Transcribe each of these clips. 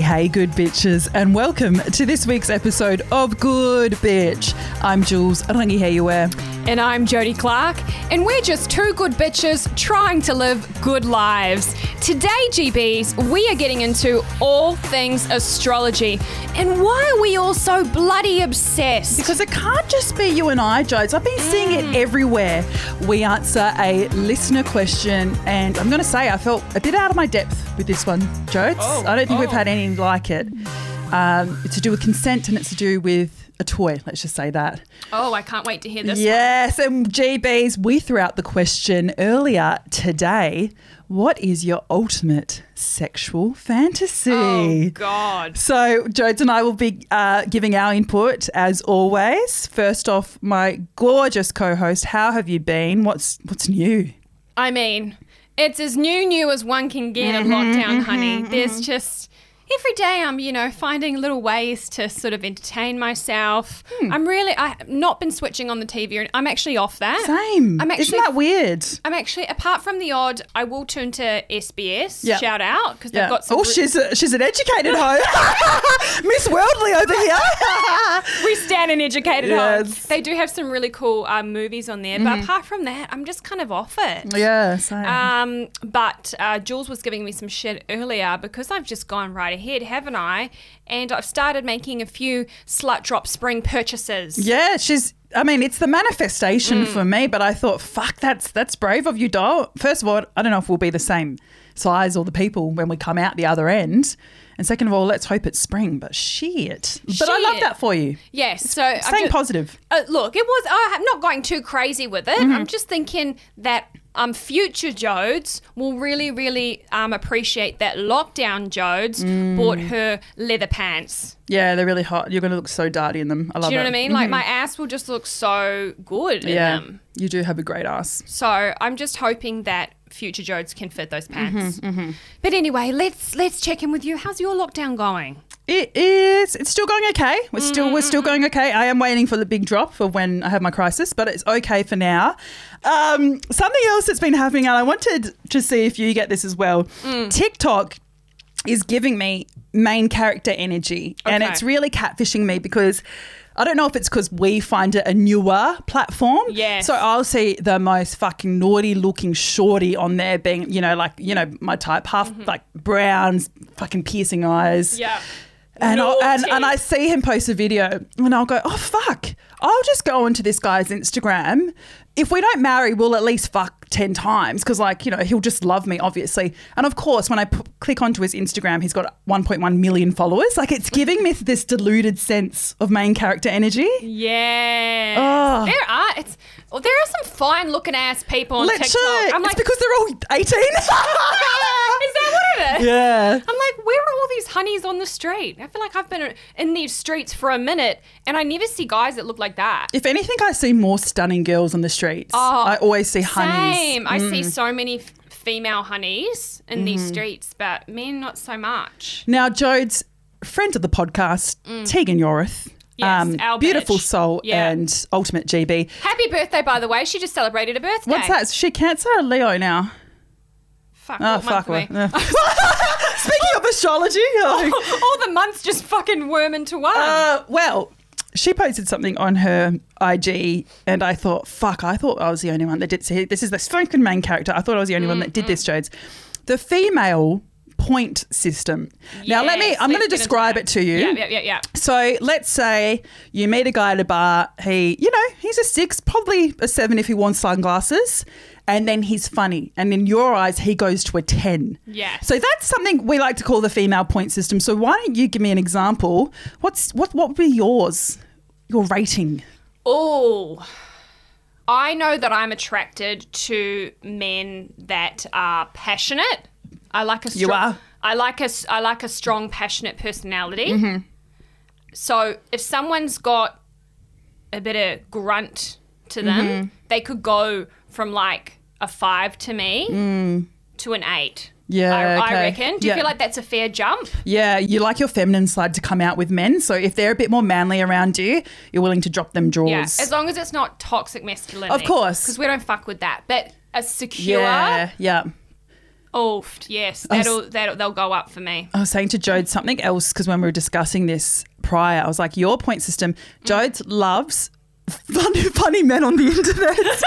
Hey, good bitches, and welcome to this week's episode of Good Bitch. I'm Jules, Rangi Heyuwe. And I'm Jodie Clark, and we're just two good bitches trying to live good lives. Today, GB's, we are getting into all things astrology. And why are we all so bloody obsessed? Because it can't just be you and I, Jodes. I've been seeing it everywhere. We answer a listener question, and I'm going to say I felt a bit out of my depth with this one, Jodes. I don't think we've had any like it. It's to do with consent, and it's to do with a toy, let's just say that. Oh, I can't wait to hear this. Yes, one. And GBs, we threw out the question earlier today, what is your ultimate sexual fantasy? Oh, God. So Jodes and I will be giving our input as always. First off, my gorgeous co-host, how have you been? What's new? I mean, it's as new as one can get in lockdown, honey. There's just... every day I'm, finding little ways to sort of entertain myself. I've not been switching on the TV. I'm actually off that. Same. Isn't that weird? I'm actually, apart from the odd, I will turn to SBS, shout out, because they've got some... Oh, she's an educated hoe. Miss Worldly over here. We stand an educated hoe. They do have some really cool movies on there, but apart from that, I'm just kind of off it. Yeah, same. But Jules was giving me some shit earlier because I've just gone right ahead, haven't I? And I've started making a few slut drop spring purchases. Yeah, it's the manifestation for me, but I thought, fuck, that's brave of you, doll. First of all, I don't know if we'll be the same size or the people when we come out the other end. And second of all, let's hope it's spring, but shit. But I love that for you. Yes. So staying positive. Look, it was, I'm not going too crazy with it. I'm just thinking that future Jodes will really, really appreciate that lockdown Jodes bought her leather pants. Yeah, they're really hot. You're going to look so darty in them. I love it. Do you know what I mean? Like my ass will just look so good in them. You do have a great ass. So I'm just hoping that future Jodes can fit those pants. But anyway, let's check in with you. How's your lockdown going? It's still going okay. We're still going okay. I am waiting for the big drop for when I have my crisis, but it's okay for now. Something else that's been happening, and I wanted to see if you get this as well. TikTok is giving me main character energy, and it's really catfishing me because I don't know if it's because we find it a newer platform. Yeah. So I'll see the most fucking naughty looking shorty on there being, my type, half like browns, fucking piercing eyes. Yeah. And I see him post a video and I'll go, oh, fuck, I'll just go onto this guy's Instagram. If we don't marry, we'll at least fuck 10 times because, he'll just love me, obviously. And, of course, when I click onto his Instagram, he's got 1.1 million followers. Like, it's giving me this deluded sense of main character energy. Yeah. Oh. There are some fine-looking ass people on TikTok. I'm like, it's because they're all 18. Is that what it is? Yeah. I'm like, where are all these honeys on the street? I feel like I've been in these streets for a minute and I never see guys that look like that. If anything, I see more stunning girls on the streets. Oh, I always see honeys. Same. I see so many female honeys in these streets, but men not so much. Now, Jodes, friend of the podcast, Tegan Yorath. Yes, our beautiful bitch. Soul and ultimate GB. Happy birthday, by the way. She just celebrated a birthday. What's that? Is she Cancer or Leo now? Fuck. Oh, fuck. Speaking of astrology. All the months just fucking worm into one. Well, she posted something on her IG and I thought, fuck, I thought I was the only one that did this. This is the fucking main character. I thought I was the only one that did this, Jodes. The female... point system. Yes, now I'm going to describe it to you. Yeah. So let's say you meet a guy at a bar. He, he's a 6, probably a 7 if he wants sunglasses. And then he's funny. And in your eyes, he goes to a 10. Yeah. So that's something we like to call the female point system. So why don't you give me an example? What would be your rating? Oh, I know that I'm attracted to men that are passionate. I like a strong, I like a strong, passionate personality. So if someone's got a bit of grunt to them, they could go from like a 5 to me to an 8. Yeah, I reckon. Do you feel like that's a fair jump? Yeah, you like your feminine side to come out with men. So if they're a bit more manly around you, you're willing to drop them drawers. Yeah, as long as it's not toxic masculinity. Of course. Because we don't fuck with that. But a secure... Yeah. Oofed, yes. They'll go up for me. I was saying to Jodes something else because when we were discussing this prior, I was like, your point system, Jodes loves funny men on the internet. Like,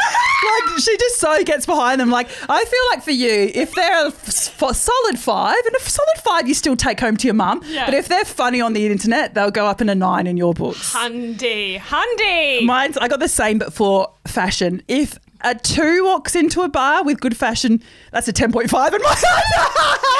she just so gets behind them. Like, I feel like for you, if they're a solid five, and a solid five you still take home to your mum, yeah. But if they're funny on the internet, they'll go up in a 9 in your books. Hundy. Mine's, I got the same but for fashion. If a 2 walks into a bar with good fashion, that's a 10.5 in my eyes.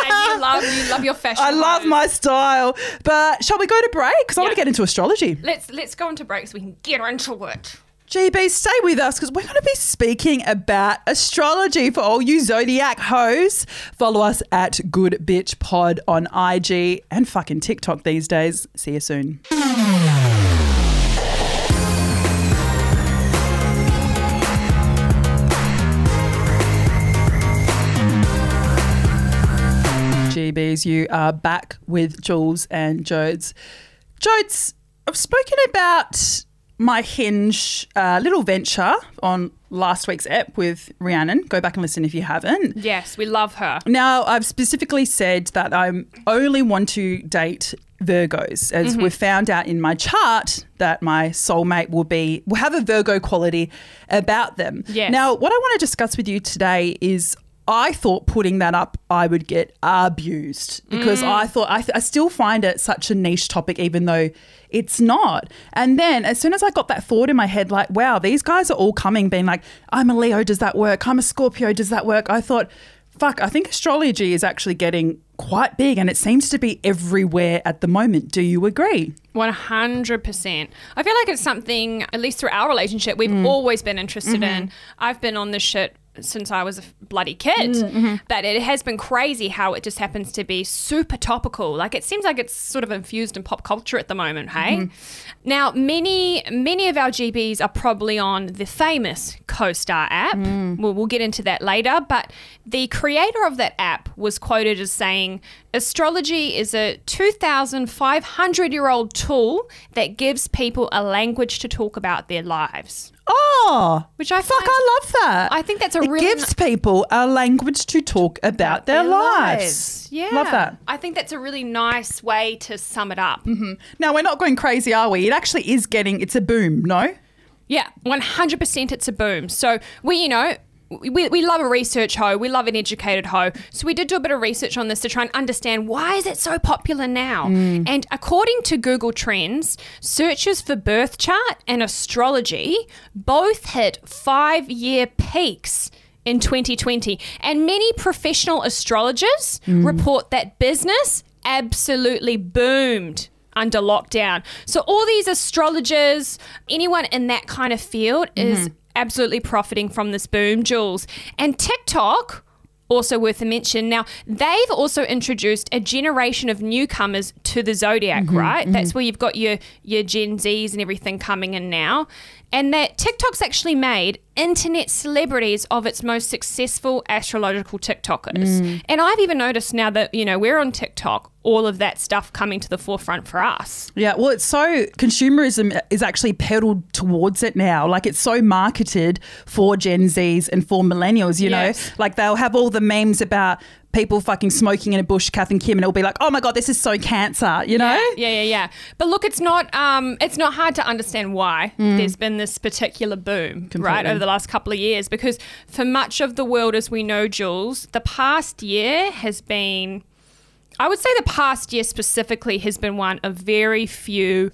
Yeah, you love your fashion. I love my style. But shall we go to break? Because I want to get into astrology. Let's go into break so we can get into it. GB, stay with us because we're going to be speaking about astrology for all you Zodiac hoes. Follow us at goodbitchpod on IG and fucking TikTok these days. See you soon. GBs, you are back with Jules and Jodes. Jodes, I've spoken about my Hinge little venture on last week's ep with Rhiannon. Go back and listen if you haven't. Yes, we love her. Now, I've specifically said that I only want to date Virgos, as we've found out in my chart that my soulmate will have a Virgo quality about them. Yes. Now, what I want to discuss with you today is I thought putting that up I would get abused because I still find it such a niche topic even though it's not. And then as soon as I got that thought in my head, like, wow, these guys are all coming being like, I'm a Leo, does that work? I'm a Scorpio, does that work? I thought, fuck, I think astrology is actually getting quite big and it seems to be everywhere at the moment. Do you agree? 100%. I feel like it's something, at least through our relationship, we've always been interested in. I've been on this shit since I was a bloody kid, but it has been crazy how it just happens to be super topical. Like, it seems like it's sort of infused in pop culture at the moment, hey? Now, many of our GBs are probably on the famous CoStar app. We'll get into that later, but the creator of that app was quoted as saying, astrology is a 2,500-year-old tool that gives people a language to talk about their lives. Oh, which I love that. I think that's it gives people a language to talk about their lives. Yeah. Love that. I think that's a really nice way to sum it up. Now, we're not going crazy, are we? It actually is it's a boom, no? Yeah, 100% it's a boom. So we love a research hoe. We love an educated hoe. So we did do a bit of research on this to try and understand why is it so popular now. And according to Google Trends, searches for birth chart and astrology both hit 5-year peaks in 2020. And many professional astrologers report that business absolutely boomed under lockdown. So all these astrologers, anyone in that kind of field is absolutely profiting from this boom, Jules. And TikTok, also worth a mention. Now, they've also introduced a generation of newcomers to the Zodiac, right? That's where you've got your Gen Zs and everything coming in now. And that TikTok's actually made internet celebrities of its most successful astrological TikTokers. And I've even noticed now that, we're on TikTok, all of that stuff coming to the forefront for us. Yeah, well, it's so consumerism is actually peddled towards it now. Like, it's so marketed for Gen Zs and for millennials, know. Like, they'll have all the memes about people fucking smoking in a bush, Kath and Kim, and it'll be like, oh my God, this is so cancer, Yeah. But look, it's not hard to understand why there's been this particular boom, right, over the last couple of years, because for much of the world, as we know, Jules, the past year has been, I would say the past year specifically has been one of very few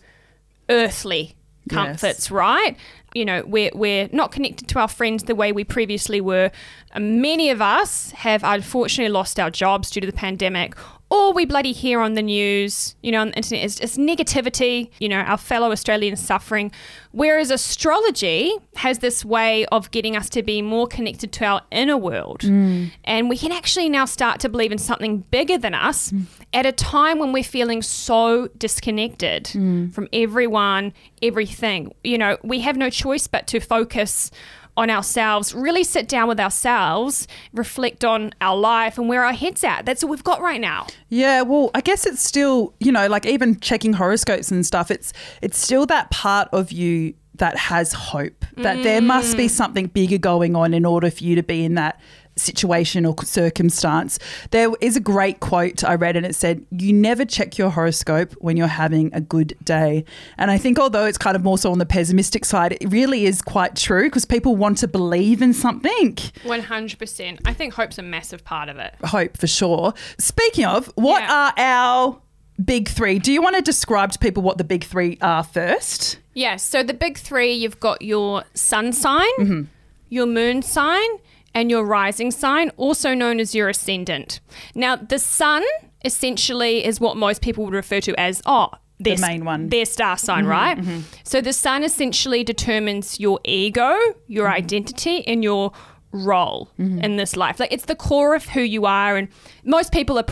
earthly comforts, yes. Right? We're not connected to our friends the way we previously were. Many of us have unfortunately lost our jobs due to the pandemic. All we bloody hear on the news, on the internet is negativity, our fellow Australians suffering. Whereas astrology has this way of getting us to be more connected to our inner world. And we can actually now start to believe in something bigger than us at a time when we're feeling so disconnected from everyone, everything. We have no choice but to focus on ourselves, really sit down with ourselves, reflect on our life and where our head's at. That's all we've got right now. Yeah, well, I guess it's still, like even checking horoscopes and stuff, it's still that part of you that has hope, that there must be something bigger going on in order for you to be in that situation or circumstance. There is a great quote I read, and it said, you never check your horoscope when you're having a good day. And I think although it's kind of more so on the pessimistic side, it really is quite true because people want to believe in something. 100%. I think hope's a massive part of it. Hope for sure. Speaking of, what are our big three? Do you want to describe to people what the big three are first? Yeah, so the big three, you've got your sun sign, your moon sign, and your rising sign, also known as your ascendant. Now, the sun essentially is what most people would refer to as, the main one. Their star sign, right? So the sun essentially determines your ego, your identity, and your role in this life. Like, it's the core of who you are, and most people are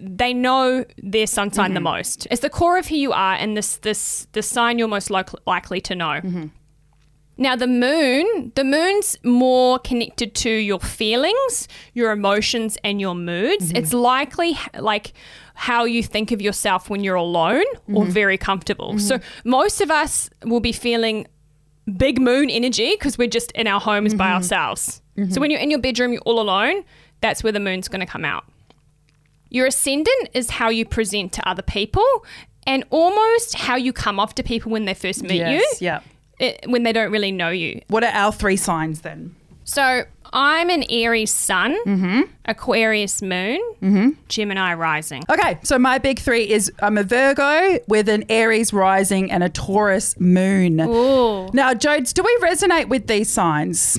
they know their sun sign the most. It's the core of who you are, and the sign you're most likely to know. Now, the moon's more connected to your feelings, your emotions, and your moods. It's likely like how you think of yourself when you're alone or very comfortable. So most of us will be feeling big moon energy because we're just in our homes by ourselves. So when you're in your bedroom, you're all alone, that's where the moon's going to come out. Your ascendant is how you present to other people and almost how you come off to people when they first meet you. Yeah. When they don't really know you. What are our three signs then? So I'm an Aries sun, Aquarius moon, Gemini rising. Okay, so my big three is I'm a Virgo with an Aries rising and a Taurus moon. Ooh. Now, Jodes, do we resonate with these signs?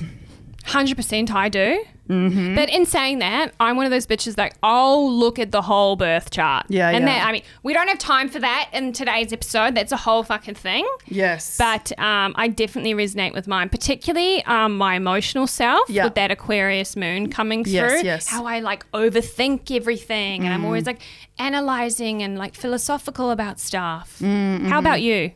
100% I do. But in saying that, I'm one of those bitches that I'll look at the whole birth chart. That, I mean, we don't have time for that in today's episode. That's a whole fucking thing. Yes. But I definitely resonate with mine, particularly my emotional self with that Aquarius moon coming through. Yes. How I like overthink everything, and I'm always like analysing and like philosophical about stuff. How about you?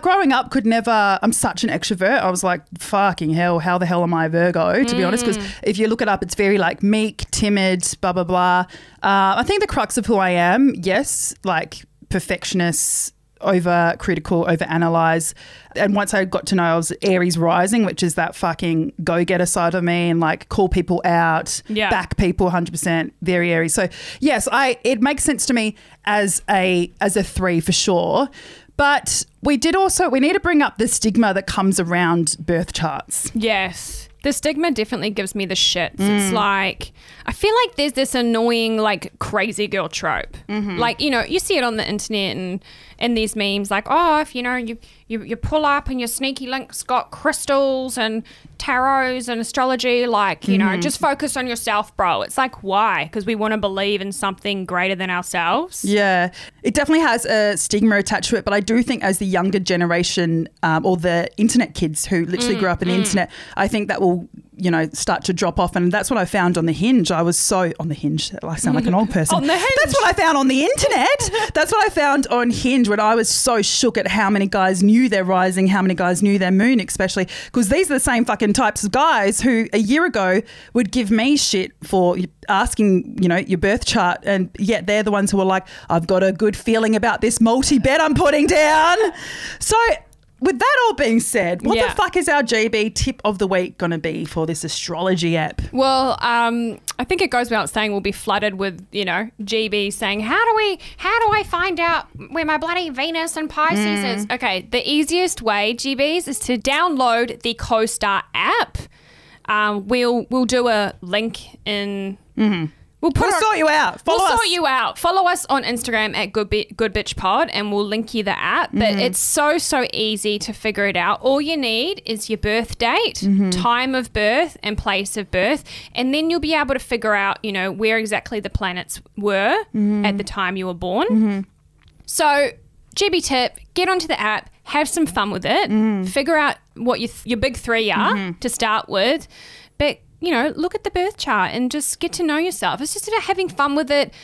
Growing up could never – I'm such an extrovert. I was like, fucking hell, how the hell am I a Virgo, to be honest, because if you look it up, it's very like meek, timid, blah, blah, blah. I think the crux of who I am, yes, like perfectionist, over-critical, over-analyse. And once I got to know I was Aries rising, which is that fucking go-getter side of me and like call people out, back people 100%, very Aries. So, yes, it makes sense to me as a three for sure. But we need to bring up the stigma that comes around birth charts. Yes. The stigma definitely gives me the shits. It's like, I feel like there's this annoying like crazy girl trope. Like, you know, you see it on the internet and these memes like, oh, if, you know, you pull up and your sneaky link's got crystals and tarots and astrology, like, you know, just focus on yourself, bro. It's like, why? Because we want to believe in something greater than ourselves. Yeah. It definitely has a stigma attached to it, but I do think as the younger generation or the internet kids who literally grew up in the internet, I think that will, you know, start to drop off. And that's what I found on the Hinge. I was so on the Hinge. I sound like an old person. On the Hinge. That's what I found on the internet. That's what I found on Hinge when I was so shook at how many guys knew their rising, how many guys knew their moon, especially because these are the same fucking types of guys who a year ago would give me shit for asking, you know, your birth chart, and yet they're the ones who are like, I've got a good feeling about this multi-bet I'm putting down. So with that all being said, what the fuck is our GB tip of the week going to be for this astrology app? Well, I think it goes without saying we'll be flooded with, you know, GB saying, how do I find out where my bloody Venus and Pisces is? Okay, the easiest way, GBs, is to download the CoStar app. We'll do a link in... We'll sort you out. We'll sort you out. Follow us on Instagram at goodbitchpod and we'll link you the app. But it's so easy to figure it out. All you need is your birth date, time of birth and place of birth. And then you'll be able to figure out, you know, where exactly the planets were at the time you were born. So GB tip, get onto the app, have some fun with it, figure out what your big three are to start with. But you know, look at the birth chart and just get to know yourself. It's just about having fun with it.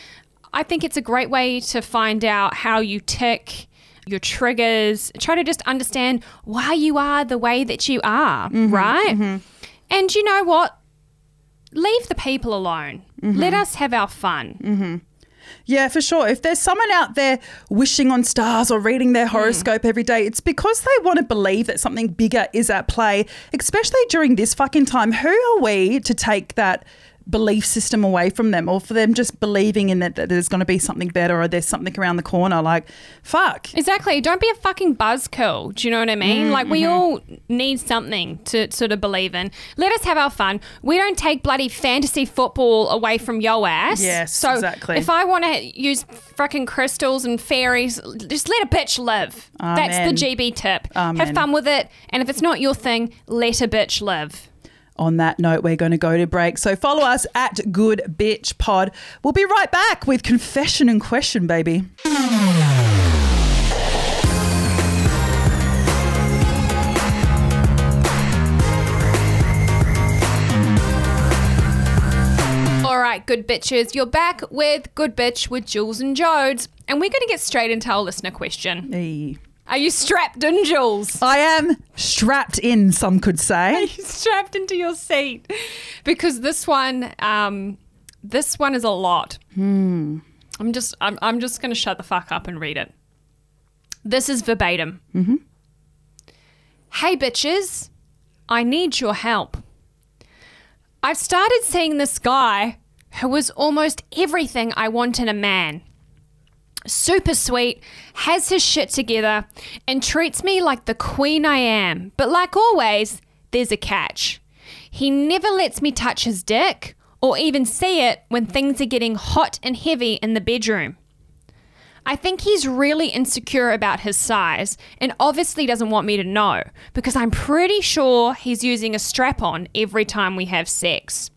I think it's a great way to find out how you tick, your triggers. Try to just understand why you are the way that you are, right? And you know what? Leave the people alone. Let us have our fun. Yeah, for sure. If there's someone out there wishing on stars or reading their horoscope every day, it's because they want to believe that something bigger is at play, especially during this fucking time. Who are we to take that belief system away from them, or for them just believing in that there's going to be something better or there's something around the corner? Like, fuck. Exactly. Don't be a fucking buzzkill. Do you know what I mean? Like, we all need something to sort of believe in. Let us have our fun. We don't take bloody fantasy football away from your ass. Yes, so exactly. If I want to use fucking crystals and fairies, just let a bitch live. Amen. That's the GB tip. Amen. Have fun with it. And if it's not your thing, let a bitch live. On that note, we're going to go to break. So follow us at goodbitchpod. We'll be right back with Confession and Question, baby. All right, good bitches, you're back with Good Bitch with Jules and Jodes, and we're going to get straight into our listener question. Hey. Are you strapped in, Jules? I am strapped in, some could say. Are you strapped into your seat? Because this one is a lot. I'm just going to shut the fuck up and read it. This is verbatim. Mm-hmm. Hey, bitches, I need your help. I've started seeing this guy who was almost everything I want in a man. Super sweet, has his shit together, and treats me like the queen I am. But like always, there's a catch. He never lets me touch his dick or even see it when things are getting hot and heavy in the bedroom. I think he's really insecure about his size and obviously doesn't want me to know, because I'm pretty sure he's using a strap-on every time we have sex.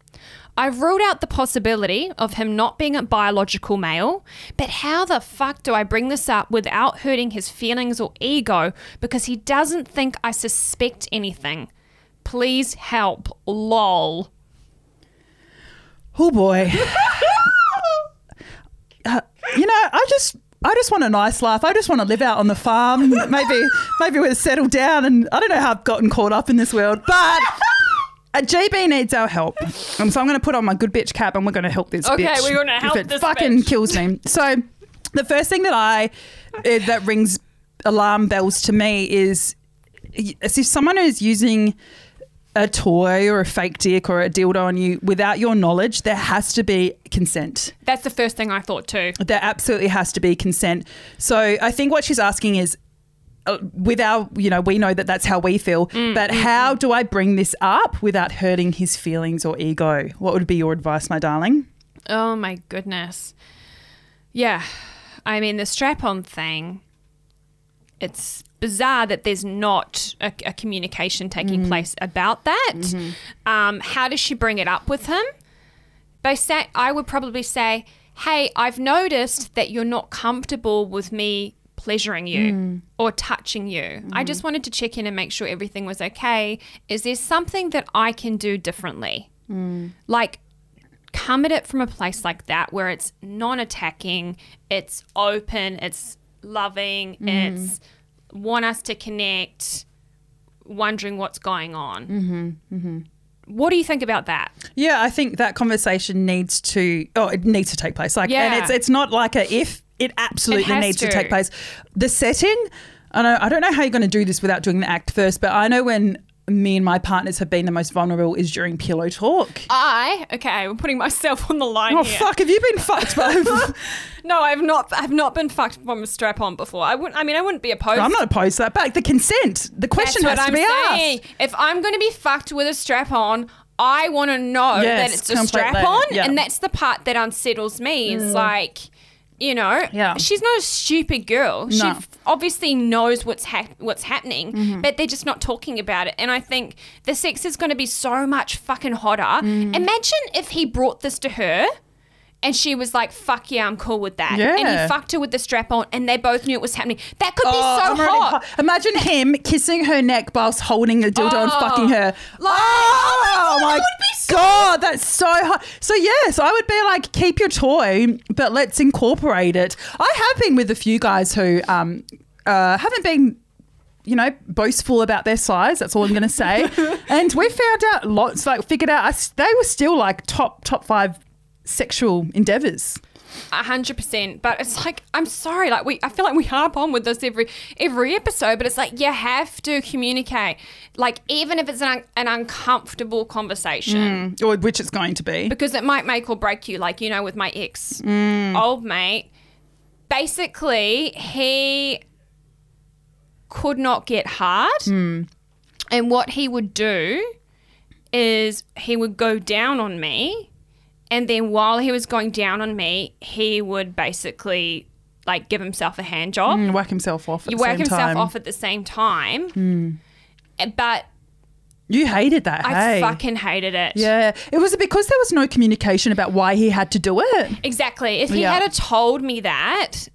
I've ruled out the possibility of him not being a biological male, but how the fuck do I bring this up without hurting his feelings or ego, because he doesn't think I suspect anything? Please help. Lol. Oh boy. I just want a nice life. I just want to live out on the farm. Maybe we'll settle down, and I don't know how I've gotten caught up in this world, but... GB needs our help. So I'm going to put on my good bitch cap and we're going to help this bitch. Okay, we're going to help this bitch. If it fucking kills me. So the first thing that rings alarm bells to me is as if someone is using a toy or a fake dick or a dildo on you without your knowledge, there has to be consent. That's the first thing I thought too. There absolutely has to be consent. So I think what she's asking is, with our, we know that that's how we feel, but how do I bring this up without hurting his feelings or ego? What would be your advice, my darling? Oh, my goodness. Yeah. I mean, the strap-on thing, it's bizarre that there's not a communication taking place about that. Mm-hmm. How does she bring it up with him? I would probably say, hey, I've noticed that you're not comfortable with me pleasuring you or touching you. I just wanted to check in and make sure everything was okay. Is there something that I can do differently? Like, come at it from a place like that where it's non-attacking, it's open, it's loving, it's want us to connect, wondering what's going on. Mm-hmm. Mm-hmm. What do you think about that? Yeah, I think that conversation needs to take place. Like, yeah. And it's not like a if. It absolutely needs to take place. The setting, I don't know how you're going to do this without doing the act first, but I know when me and my partners have been the most vulnerable is during pillow talk. I'm putting myself on the line here. Oh, fuck, have you been fucked by... No, I've not been fucked by a strap-on before. I wouldn't be opposed. No, I'm not opposed to that, but the consent, the question has to be asked. If I'm going to be fucked with a strap-on, I want to know that it's a strap-on, and that's the part that unsettles me. It's like... She's not a stupid girl. No. She obviously knows what's happening, but they're just not talking about it. And I think the sex is going to be so much fucking hotter. Imagine if he brought this to her and she was like, fuck yeah, I'm cool with that. Yeah. And he fucked her with the strap on and they both knew it was happening. That could be so hot. Imagine him kissing her neck whilst holding a dildo and fucking her. Like, my God, that's so hot. So, yes, I would be like, keep your toy, but let's incorporate it. I have been with a few guys who haven't been, boastful about their size. That's all I'm going to say. And we found out figured out they were still like top five sexual endeavors. 100%. But it's like, I'm sorry, like I feel like we harp on with this every episode, but it's like you have to communicate, like even if it's an uncomfortable conversation, or which it's going to be, because it might make or break you. Like, you know, with my ex, old mate, basically he could not get hard, and what he would do is he would go down on me. And then while he was going down on me, he would basically like give himself a hand job. Whack himself off at the same time. You whack himself off at the same time. But you hated that, hey? I fucking hated it. Yeah. It was because there was no communication about why he had to do it. Exactly. If he had told me that,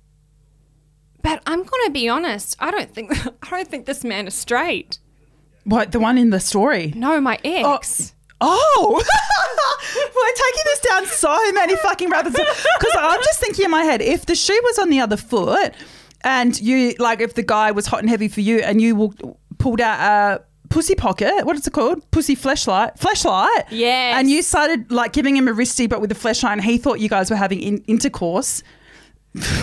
but I'm going to be honest, I don't think this man is straight. What, the one in the story? No, my ex. Oh, we're taking this down so many fucking rabbits. Because I'm just thinking in my head, if the shoe was on the other foot and you, like if the guy was hot and heavy for you and you pulled out a pussy pocket, what is it called? Pussy fleshlight. Yes. And you started like giving him a wristy but with a fleshlight and he thought you guys were having intercourse. It's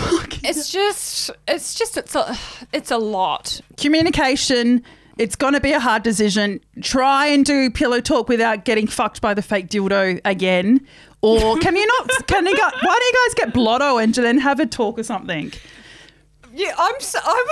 a lot. Communication. It's going to be a hard decision. Try and do pillow talk without getting fucked by the fake dildo again. Or can you not? Why do you guys get blotto and then have a talk or something? Yeah, I would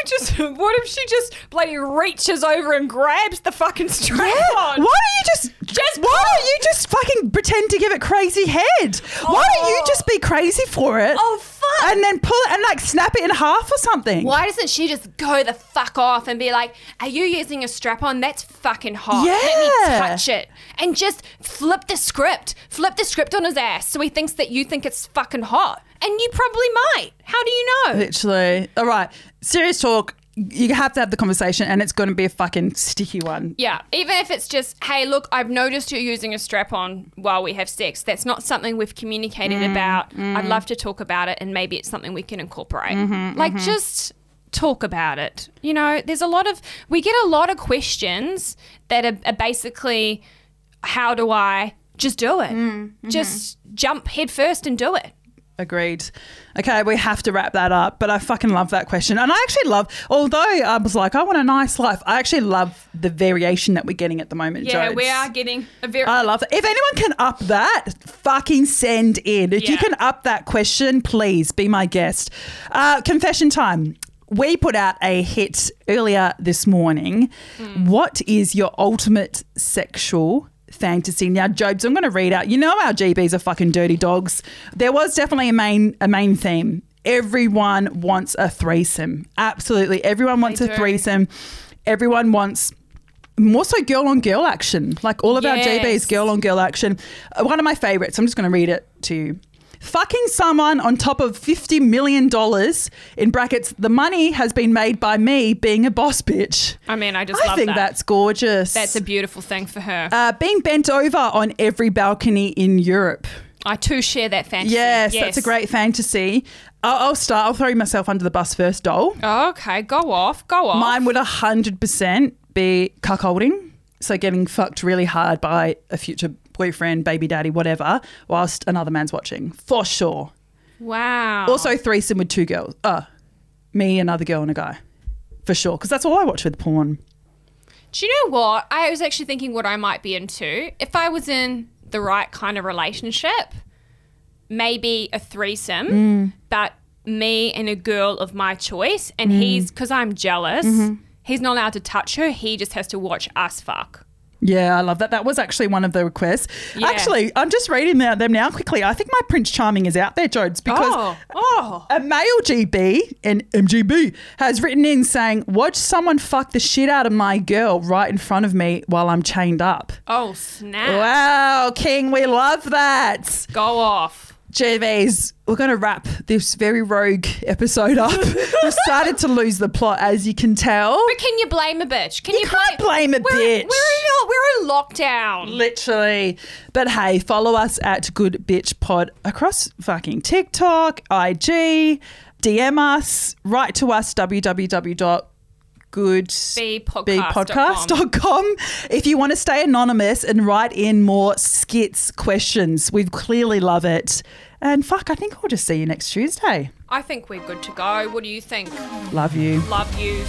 just. What if she just bloody reaches over and grabs the fucking strap on? Why don't you just? Why don't you just fucking pretend to give it crazy head? Oh. Why don't you just be crazy for it? Oh fuck! And then pull it and like snap it in half or something. Why doesn't she just go the fuck off and be like, "Are you using a strap on? That's fucking hot. Yeah. Let me touch it." And just flip the script. Flip the script on his ass so he thinks that you think it's fucking hot. And you probably might. How do you know? Literally. All right. Serious talk. You have to have the conversation and it's going to be a fucking sticky one. Yeah. Even if it's just, hey, look, I've noticed you're using a strap on while we have sex. That's not something we've communicated about. I'd love to talk about it and maybe it's something we can incorporate. Just talk about it. You know, there's we get a lot of questions that are basically, how do I just do it? Just jump head first and do it. Agreed. Okay, we have to wrap that up, but I fucking love that question. And I actually love, although I was like, I want a nice life, I actually love the variation that we're getting at the moment, Jodes. Yeah, we are getting a variation. I love that. If anyone can up that, fucking send in. If you can up that question, please be my guest. Confession time. We put out a hit earlier this morning. What is your ultimate sexual fantasy? Now, Jodes, I'm going to read out. You know our GBs are fucking dirty dogs. There was definitely a main theme. Everyone wants a threesome. Absolutely. Everyone wants a threesome. Everyone wants more so girl-on-girl action. Like all of our GBs, girl-on-girl action. One of my favourites. I'm just going to read it to you. Fucking someone on top of $50 million, in brackets, the money has been made by me being a boss bitch. I mean, I think that's gorgeous. That's a beautiful thing for her. Being bent over on every balcony in Europe. I too share that fantasy. Yes, that's a great fantasy. I'll start. I'll throw myself under the bus first, doll. Oh, okay, go off. Mine would 100% be cuckolding. So getting fucked really hard by a future boyfriend, baby daddy, whatever, whilst another man's watching, for sure. Wow. Also threesome with two girls. Me, another girl and a guy, for sure, because that's all I watch with porn. Do you know what? I was actually thinking what I might be into. If I was in the right kind of relationship, maybe a threesome, but me and a girl of my choice, and he's, because I'm jealous, he's not allowed to touch her, he just has to watch us fuck. Yeah, I love that. That was actually one of the requests. Yeah. Actually, I'm just reading them now quickly. I think my Prince Charming is out there, Jodes, because a male GB, an MGB, has written in saying, watch someone fuck the shit out of my girl right in front of me while I'm chained up. Oh, snap. Wow, King, we love that. Go off. GBs, we're going to wrap this very rogue episode up. We've started to lose the plot, as you can tell. But can you blame a bitch? You can't blame a bitch. We're in lockdown. Literally. But hey, follow us at goodbitchpod across fucking TikTok, IG, DM us, write to us, goodbpodcast.com. If you want to stay anonymous and write in more skits questions, we clearly love it. And fuck, I think I'll just see you next Tuesday. I think we're good to go. What do you think? Love you. Love you.